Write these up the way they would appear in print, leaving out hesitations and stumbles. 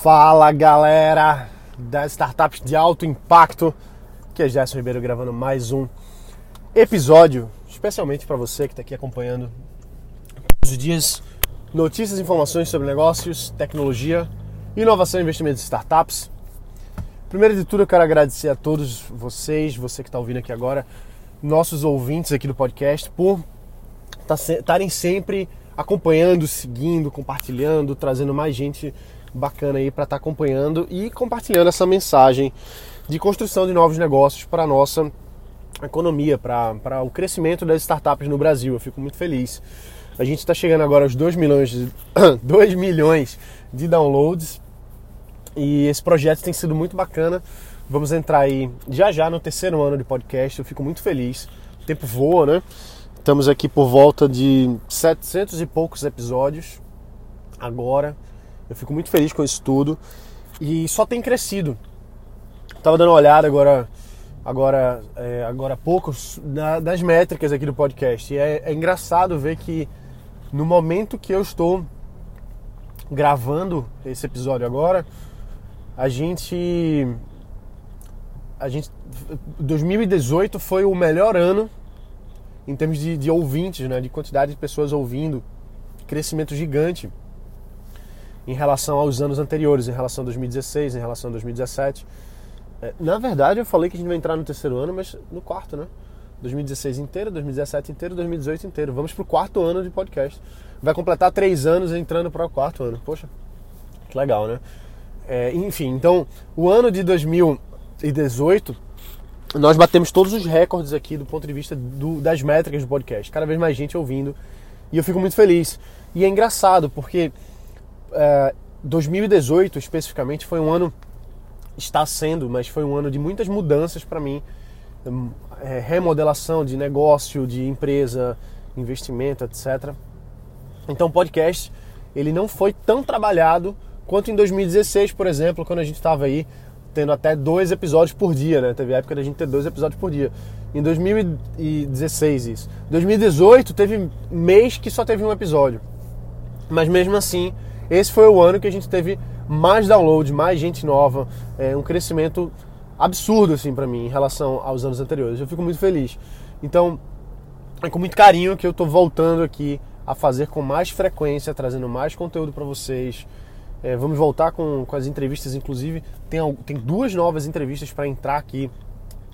Fala galera das startups de alto impacto, aqui é Gerson Ribeiro gravando mais um episódio, especialmente para você que está aqui acompanhando todos os dias notícias e informações sobre negócios, tecnologia, inovação e investimentos em startups. Primeiro de tudo eu quero agradecer a todos vocês, você que está ouvindo aqui agora, nossos ouvintes aqui do podcast, por estarem sempre acompanhando, seguindo, compartilhando, trazendo mais gente bacana aí para estar acompanhando e compartilhando essa mensagem de construção de novos negócios para a nossa economia, para o crescimento das startups no Brasil. Eu fico muito feliz. A gente está chegando agora aos 2 milhões de downloads e esse projeto tem sido muito bacana. Vamos entrar aí já no terceiro ano de podcast. Eu fico muito feliz. O tempo voa, né? Estamos aqui por volta de 700 e poucos episódios agora. Eu fico muito feliz com isso tudo e só tem crescido. Estava dando uma olhada agora há pouco das métricas aqui do podcast. E é engraçado ver que no momento que eu estou gravando esse episódio agora, a gente 2018 foi o melhor ano em termos de ouvintes, né? De quantidade de pessoas ouvindo, crescimento gigante em relação aos anos anteriores, em relação a 2016, em relação a 2017. Na verdade, eu falei que a gente vai entrar no terceiro ano, mas no quarto, né? 2016 inteiro, 2017 inteiro, 2018 inteiro. Vamos pro quarto ano de podcast. Vai completar 3 anos entrando para o quarto ano. Poxa, que legal, né? Enfim, então, o ano de 2018, nós batemos todos os recordes aqui do ponto de vista das métricas do podcast. Cada vez mais gente ouvindo. E eu fico muito feliz. E é engraçado, porque 2018 especificamente foi um ano, está sendo, mas foi um ano de muitas mudanças para mim, remodelação de negócio, de empresa, investimento, etc. Então o podcast, ele não foi tão trabalhado quanto em 2016, por exemplo, quando a gente estava aí tendo até 2 episódios por dia, né? Teve a época da gente ter 2 episódios por dia. Em 2016 isso. 2018 teve mês que só teve 1 episódio. Mas mesmo assim, esse foi o ano que a gente teve mais downloads, mais gente nova, um crescimento absurdo assim para mim em relação aos anos anteriores. Eu fico muito feliz. Então, é com muito carinho que eu tô voltando aqui a fazer com mais frequência, trazendo mais conteúdo para vocês. Vamos voltar com as entrevistas, inclusive. Tem 2 novas entrevistas para entrar aqui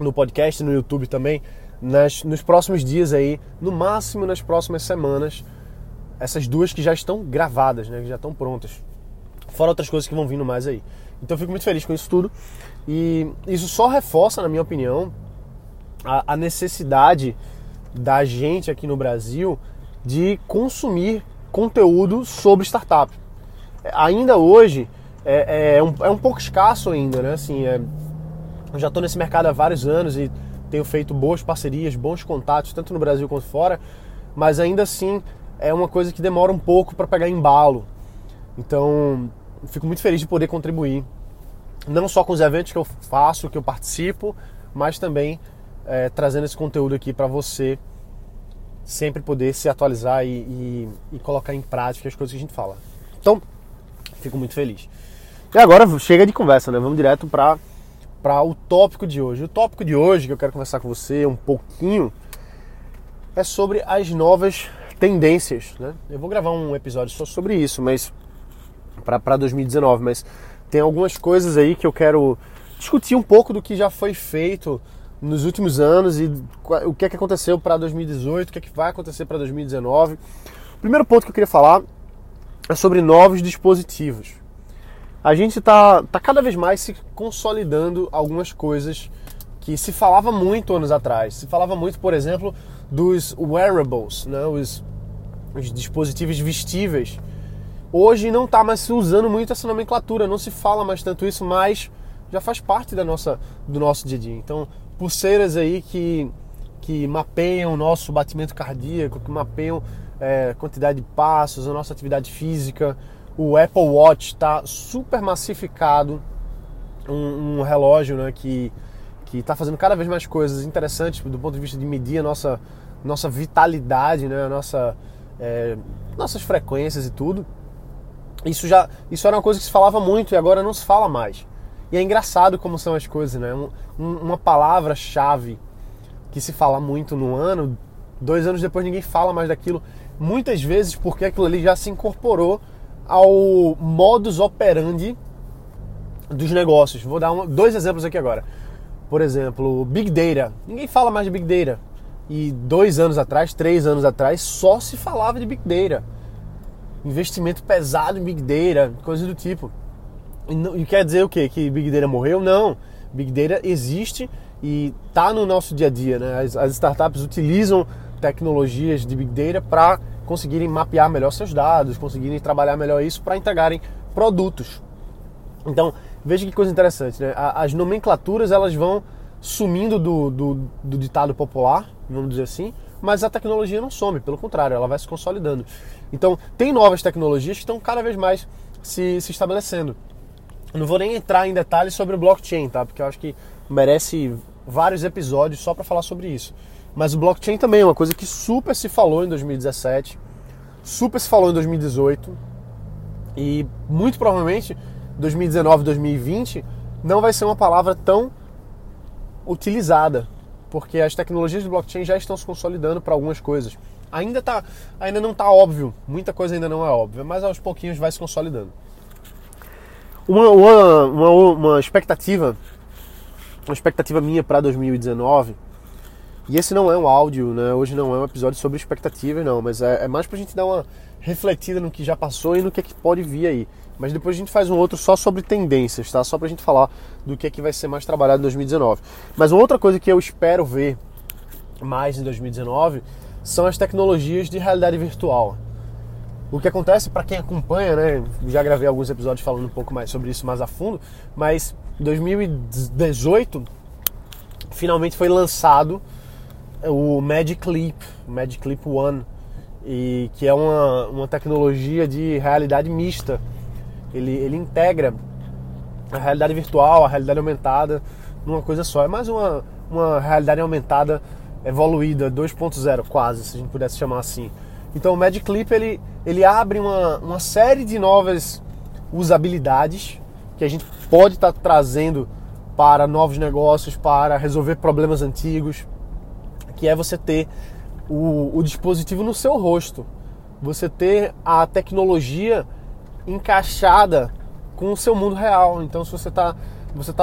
no podcast, no YouTube também, nos próximos dias aí, no máximo nas próximas semanas. Essas 2 que já estão gravadas, né? Que já estão prontas. Fora outras coisas que vão vindo mais aí. Então eu fico muito feliz com isso tudo. E isso só reforça, na minha opinião, a necessidade da gente aqui no Brasil de consumir conteúdo sobre startup. Ainda hoje, é um pouco escasso ainda, né? Assim, eu já estou nesse mercado há vários anos e tenho feito boas parcerias, bons contatos, tanto no Brasil quanto fora. Mas ainda assim, é uma coisa que demora um pouco para pegar embalo. Então, fico muito feliz de poder contribuir, não só com os eventos que eu faço, que eu participo, mas também trazendo esse conteúdo aqui para você sempre poder se atualizar e colocar em prática as coisas que a gente fala. Então, fico muito feliz. E agora, chega de conversa, né? Vamos direto para o tópico de hoje. O tópico de hoje que eu quero conversar com você um pouquinho é sobre as novas tendências, né? Eu vou gravar um episódio só sobre isso, mas para 2019, mas tem algumas coisas aí que eu quero discutir um pouco do que já foi feito nos últimos anos e o que é que aconteceu para 2018, o que é que vai acontecer para 2019. O primeiro ponto que eu queria falar é sobre novos dispositivos. A gente tá cada vez mais se consolidando algumas coisas que se falava muito anos atrás. Se falava muito, por exemplo, dos wearables, né? Os dispositivos vestíveis. Hoje não está mais se usando muito essa nomenclatura, não se fala mais tanto isso, mas já faz parte do nosso dia a dia. Então, pulseiras aí que mapeiam o nosso batimento cardíaco, que mapeiam a quantidade de passos, a nossa atividade física. O Apple Watch está super massificado, um relógio, né, que está fazendo cada vez mais coisas interessantes do ponto de vista de medir a nossa vitalidade, né? Nossas frequências e tudo. Isso era uma coisa que se falava muito e agora não se fala mais. E é engraçado como são as coisas, né? Uma palavra-chave que se fala muito num ano, 2 anos depois ninguém fala mais daquilo. Muitas vezes porque aquilo ali já se incorporou ao modus operandi dos negócios. Vou dar 2 exemplos aqui agora. Por exemplo, Big Data. Ninguém fala mais de Big Data. E 2 anos atrás, 3 anos atrás, só se falava de Big Data. Investimento pesado em Big Data, coisa do tipo. E quer dizer o quê? Que Big Data morreu? Não. Big Data existe e está no nosso dia a dia, né? As startups utilizam tecnologias de Big Data para conseguirem mapear melhor seus dados, conseguirem trabalhar melhor isso para entregarem produtos. Então, veja que coisa interessante, né? As nomenclaturas, elas vão sumindo do ditado popular, vamos dizer assim, mas a tecnologia não some, pelo contrário, ela vai se consolidando. Então, tem novas tecnologias que estão cada vez mais se estabelecendo. Eu não vou nem entrar em detalhes sobre o blockchain, tá? Porque eu acho que merece vários episódios só para falar sobre isso. Mas o blockchain também é uma coisa que super se falou em 2017, super se falou em 2018 e muito provavelmente 2019, 2020 não vai ser uma palavra tão utilizada, porque as tecnologias do blockchain já estão se consolidando para algumas coisas. Ainda não está óbvio, muita coisa ainda não é óbvia, mas aos pouquinhos vai se consolidando. Uma expectativa minha para 2019, e esse não é um áudio, né? Hoje não é um episódio sobre expectativas, não, mas é mais para a gente dar uma refletida no que já passou e no que é que pode vir aí. Mas depois a gente faz um outro só sobre tendências, tá? Só pra gente falar do que é que vai ser mais trabalhado em 2019. Mas uma outra coisa que eu espero ver mais em 2019 são as tecnologias de realidade virtual. O que acontece, pra quem acompanha, né? Já gravei alguns episódios falando um pouco mais sobre isso mais a fundo, mas 2018 finalmente foi lançado o Magic Leap One, e que é uma tecnologia de realidade mista. Ele integra a realidade virtual, a realidade aumentada numa coisa só. É mais uma realidade aumentada evoluída, 2.0 quase, se a gente pudesse chamar assim. Então o Magic Leap ele abre uma série de novas usabilidades que a gente pode estar trazendo para novos negócios, para resolver problemas antigos, que é você ter o dispositivo no seu rosto, você ter a tecnologia encaixada com o seu mundo real. Então, se você tá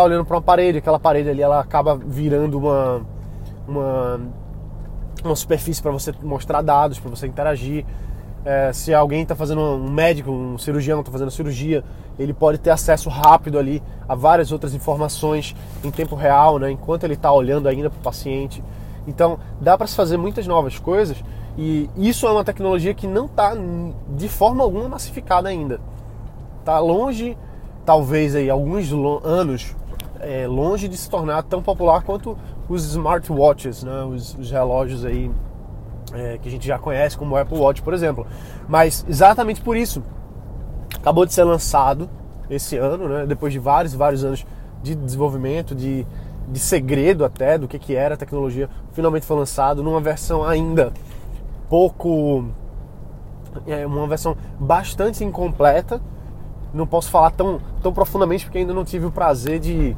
olhando para uma parede, aquela parede ali, ela acaba virando uma superfície para você mostrar dados, para você interagir. Se alguém está fazendo, um médico, um cirurgião está fazendo cirurgia, ele pode ter acesso rápido ali a várias outras informações em tempo real, né, enquanto ele está olhando ainda para o paciente. Então, dá para se fazer muitas novas coisas. E isso é uma tecnologia que não está de forma alguma massificada ainda. Está longe, talvez aí alguns anos, longe de se tornar tão popular quanto os smartwatches, né? Os relógios aí, que a gente já conhece, como o Apple Watch, por exemplo. Mas exatamente por isso, acabou de ser lançado esse ano, né? Depois de vários anos de desenvolvimento, de segredo até, do que era a tecnologia, finalmente foi lançado numa versão ainda uma versão bastante incompleta. Não posso falar tão profundamente porque ainda não tive o prazer de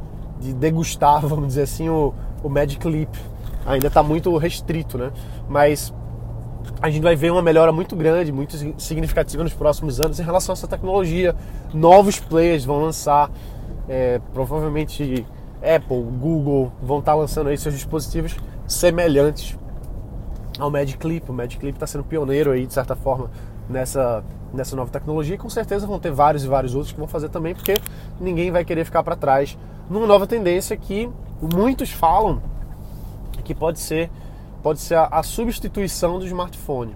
degustar, vamos dizer assim, o Magic Leap. Ainda está muito restrito, né? Mas a gente vai ver uma melhora muito grande, muito significativa nos próximos anos em relação a essa tecnologia. Novos players vão lançar, provavelmente Apple, Google vão estar lançando aí seus dispositivos semelhantes ao Magic Leap. O Magic Leap está sendo pioneiro aí, de certa forma, nessa nova tecnologia, e com certeza vão ter vários outros que vão fazer também, porque ninguém vai querer ficar para trás numa nova tendência que muitos falam que pode ser a substituição do smartphone.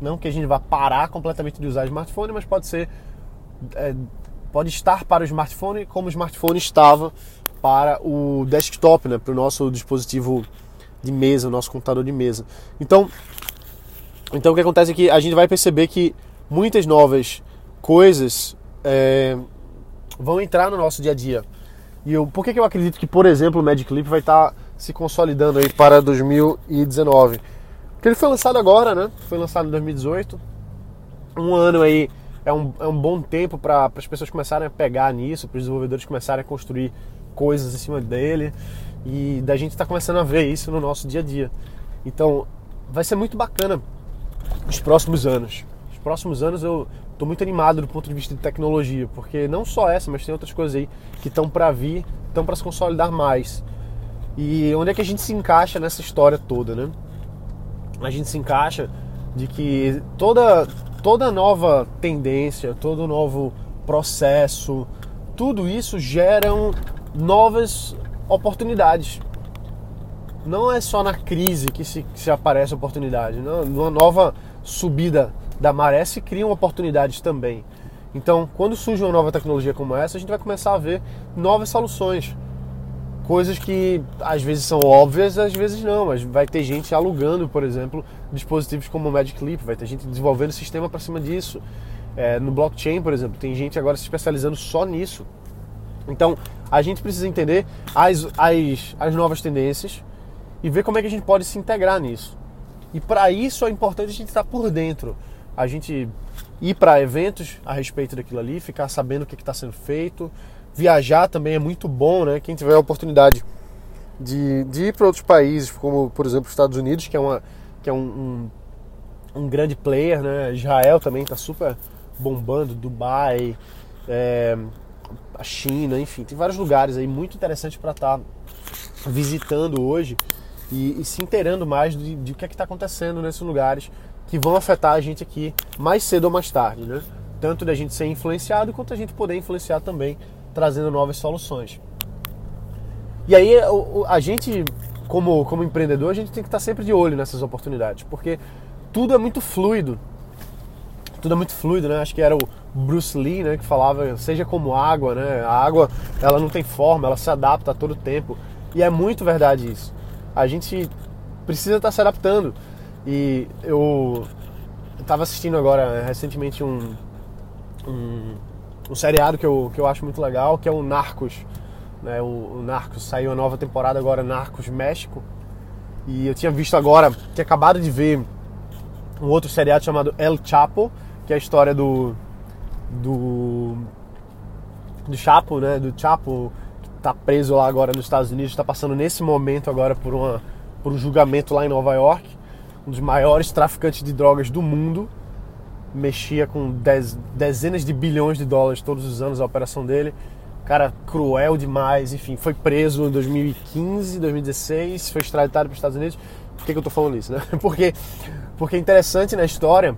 Não que a gente vá parar completamente de usar o smartphone, mas pode estar para o smartphone como o smartphone estava para o desktop, né, para o nosso dispositivo de mesa, nosso computador de mesa. Então o que acontece é que a gente vai perceber que muitas novas coisas vão entrar no nosso dia a dia. E por que eu acredito que, por exemplo, o Magic Leap vai estar se consolidando aí para 2019? Porque ele foi lançado agora, né? Foi lançado em 2018. Um ano aí é um bom tempo para as pessoas começarem a pegar nisso, para os desenvolvedores começarem a construir coisas em cima dele, e da gente está começando a ver isso no nosso dia a dia. Então vai ser muito bacana os próximos anos. Os próximos anos eu estou muito animado do ponto de vista de tecnologia, porque não só essa, mas tem outras coisas aí que estão para vir, estão para se consolidar mais. E onde é que a gente se encaixa nessa história toda, né? A gente se encaixa de que toda nova tendência, todo novo processo, tudo isso geram novas oportunidades. Não é só na crise que se aparece oportunidade. Numa nova subida da maré se criam oportunidades também. Então, quando surge uma nova tecnologia como essa, a gente vai começar a ver novas soluções. Coisas que às vezes são óbvias, às vezes não, mas vai ter gente alugando, por exemplo, dispositivos como o Magic Leap, vai ter gente desenvolvendo sistema para cima disso. No blockchain, por exemplo, tem gente agora se especializando só nisso. Então, a gente precisa entender as novas tendências e ver como é que a gente pode se integrar nisso. E para isso é importante a gente estar por dentro, a gente ir para eventos a respeito daquilo ali, ficar sabendo o que está sendo feito. Viajar também é muito bom, né? Quem tiver a oportunidade de ir para outros países, como por exemplo os Estados Unidos, que é um grande player, né? Israel também está super bombando, Dubai, a China, enfim, tem vários lugares aí muito interessantes para estar visitando hoje e se inteirando mais de o que é que está acontecendo nesses lugares que vão afetar a gente aqui mais cedo ou mais tarde, né? Tanto da gente ser influenciado quanto a gente poder influenciar também, trazendo novas soluções. E aí a gente, como empreendedor, a gente tem que estar sempre de olho nessas oportunidades, porque tudo é muito fluido. Tudo é muito fluido, né? Acho que era o Bruce Lee, né, que falava, seja como água, né? A água, ela não tem forma, ela se adapta a todo tempo. E é muito verdade isso. A gente precisa estar se adaptando. E eu estava assistindo agora, recentemente, um seriado que eu acho muito legal, que é o Narcos, né? O Narcos, saiu a nova temporada agora, Narcos México, e eu tinha visto agora, tinha acabado de ver um outro seriado chamado El Chapo, que é a história do Chapo, né? Do Chapo, que tá preso lá agora nos Estados Unidos, tá passando nesse momento agora por um julgamento lá em Nova York, um dos maiores traficantes de drogas do mundo. Mexia com dezenas de bilhões de dólares todos os anos a operação dele. Cara cruel demais, enfim. Foi preso em 2015, 2016, foi extraditado para os Estados Unidos. Por que eu tô falando isso, né? Porque é interessante na história,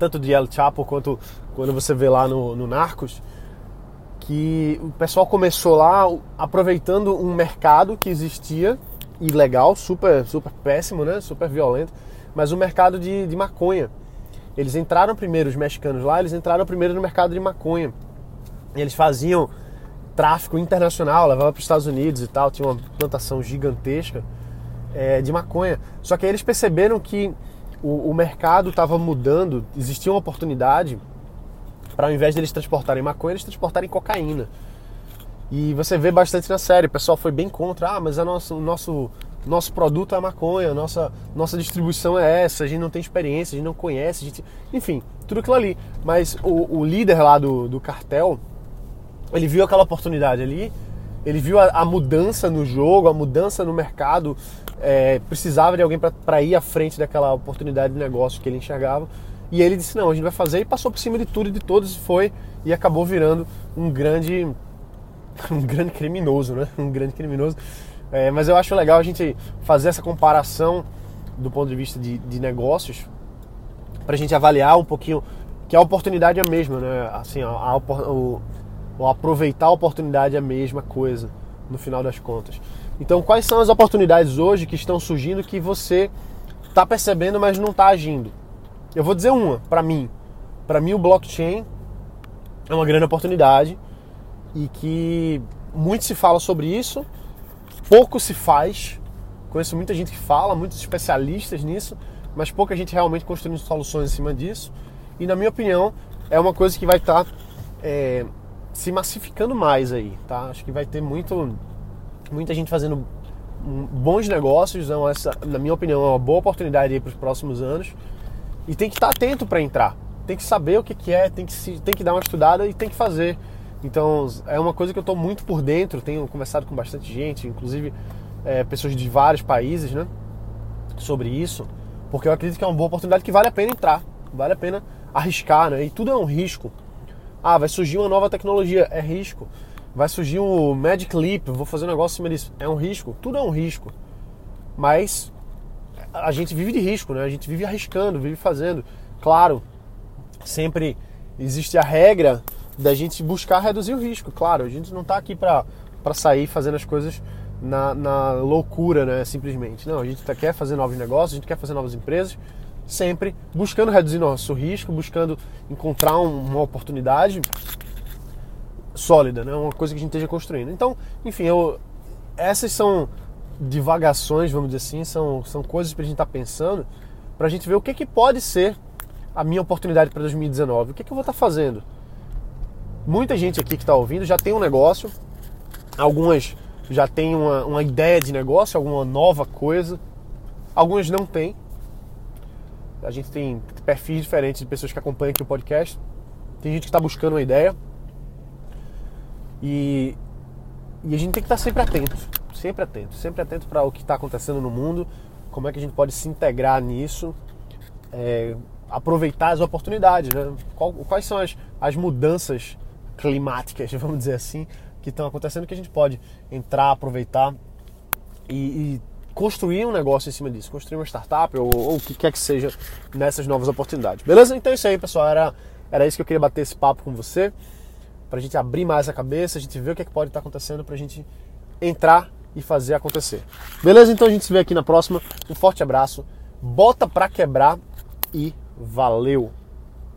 tanto de El Chapo quanto quando você vê lá no Narcos, que o pessoal começou lá aproveitando um mercado que existia, ilegal, super, super péssimo, né? Super violento, mas um mercado de maconha. Eles entraram primeiro, os mexicanos lá, eles entraram primeiro no mercado de maconha. Eles faziam tráfico internacional, levavam para os Estados Unidos e tal, tinha uma plantação gigantesca de maconha. Só que aí eles perceberam que o mercado estava mudando, existia uma oportunidade para, ao invés deles transportarem maconha, eles transportarem cocaína. E você vê bastante na série, o pessoal foi bem contra, mas o nosso produto é a maconha, nossa distribuição é essa, a gente não tem experiência, a gente não conhece, enfim, tudo aquilo ali. Mas o líder lá do cartel, ele viu aquela oportunidade ali, ele viu a mudança no jogo, a mudança no mercado, precisava de alguém para ir à frente daquela oportunidade de negócio que ele enxergava, e ele disse, não, a gente vai fazer, e passou por cima de tudo e de todos, e acabou virando um grande criminoso, né? Um grande criminoso. Mas eu acho legal a gente fazer essa comparação do ponto de vista de negócios, para a gente avaliar um pouquinho que a oportunidade é a mesma, né? Assim, o aproveitar a oportunidade é a mesma coisa no final das contas. Então, quais são as oportunidades hoje que estão surgindo que você está percebendo, mas não está agindo? Eu vou dizer uma, para mim o blockchain é uma grande oportunidade e que muito se fala sobre isso. Pouco se faz, conheço muita gente que fala, muitos especialistas nisso, mas pouca gente realmente construindo soluções em cima disso. E na minha opinião, é uma coisa que vai estar se massificando mais aí, tá? Acho que vai ter muita gente fazendo bons negócios, então essa, na minha opinião, é uma boa oportunidade aí para os próximos anos. E tem que estar atento para entrar. tem que saber o que é, tem que dar uma estudada e tem que fazer. Então, é uma coisa que eu estou muito por dentro, tenho conversado com bastante gente, inclusive pessoas de vários países, né, sobre isso, porque eu acredito que é uma boa oportunidade, que vale a pena entrar, vale a pena arriscar, né? E tudo é um risco. Ah, vai surgir uma nova tecnologia, é risco. Vai surgir um Magic Leap, vou fazer um negócio em cima disso, é um risco. Tudo é um risco, mas a gente vive de risco, né? A gente vive arriscando, vive fazendo. Claro, sempre existe a regra da gente buscar reduzir o risco. Claro, a gente não está aqui para sair fazendo as coisas na loucura, né? Simplesmente. Não, a gente quer fazer novos negócios, a gente quer fazer novas empresas, sempre buscando reduzir nosso risco, buscando encontrar uma oportunidade sólida, né? Uma coisa que a gente esteja construindo. Então, enfim, essas são divagações, vamos dizer assim, são coisas para a gente estar pensando, para a gente ver o que pode ser a minha oportunidade para 2019, o que eu vou estar fazendo. Muita gente aqui que está ouvindo já tem um negócio, algumas já tem uma ideia de negócio, alguma nova coisa, algumas não tem. A gente tem perfis diferentes de pessoas que acompanham aqui o podcast. Tem gente que está buscando uma ideia. E a gente tem que estar sempre atento para o que está acontecendo no mundo, como é que a gente pode se integrar nisso, aproveitar as oportunidades, né? Quais são as mudanças climáticas, vamos dizer assim, que estão acontecendo, que a gente pode entrar, aproveitar e construir um negócio em cima disso, construir uma startup ou o que quer que seja nessas novas oportunidades. Beleza? Então é isso aí, pessoal. Era isso que eu queria bater esse papo com você, pra gente abrir mais a cabeça, a gente ver o que é que pode estar acontecendo, pra gente entrar e fazer acontecer. Beleza? Então a gente se vê aqui na próxima. Um forte abraço. Bota pra quebrar e valeu!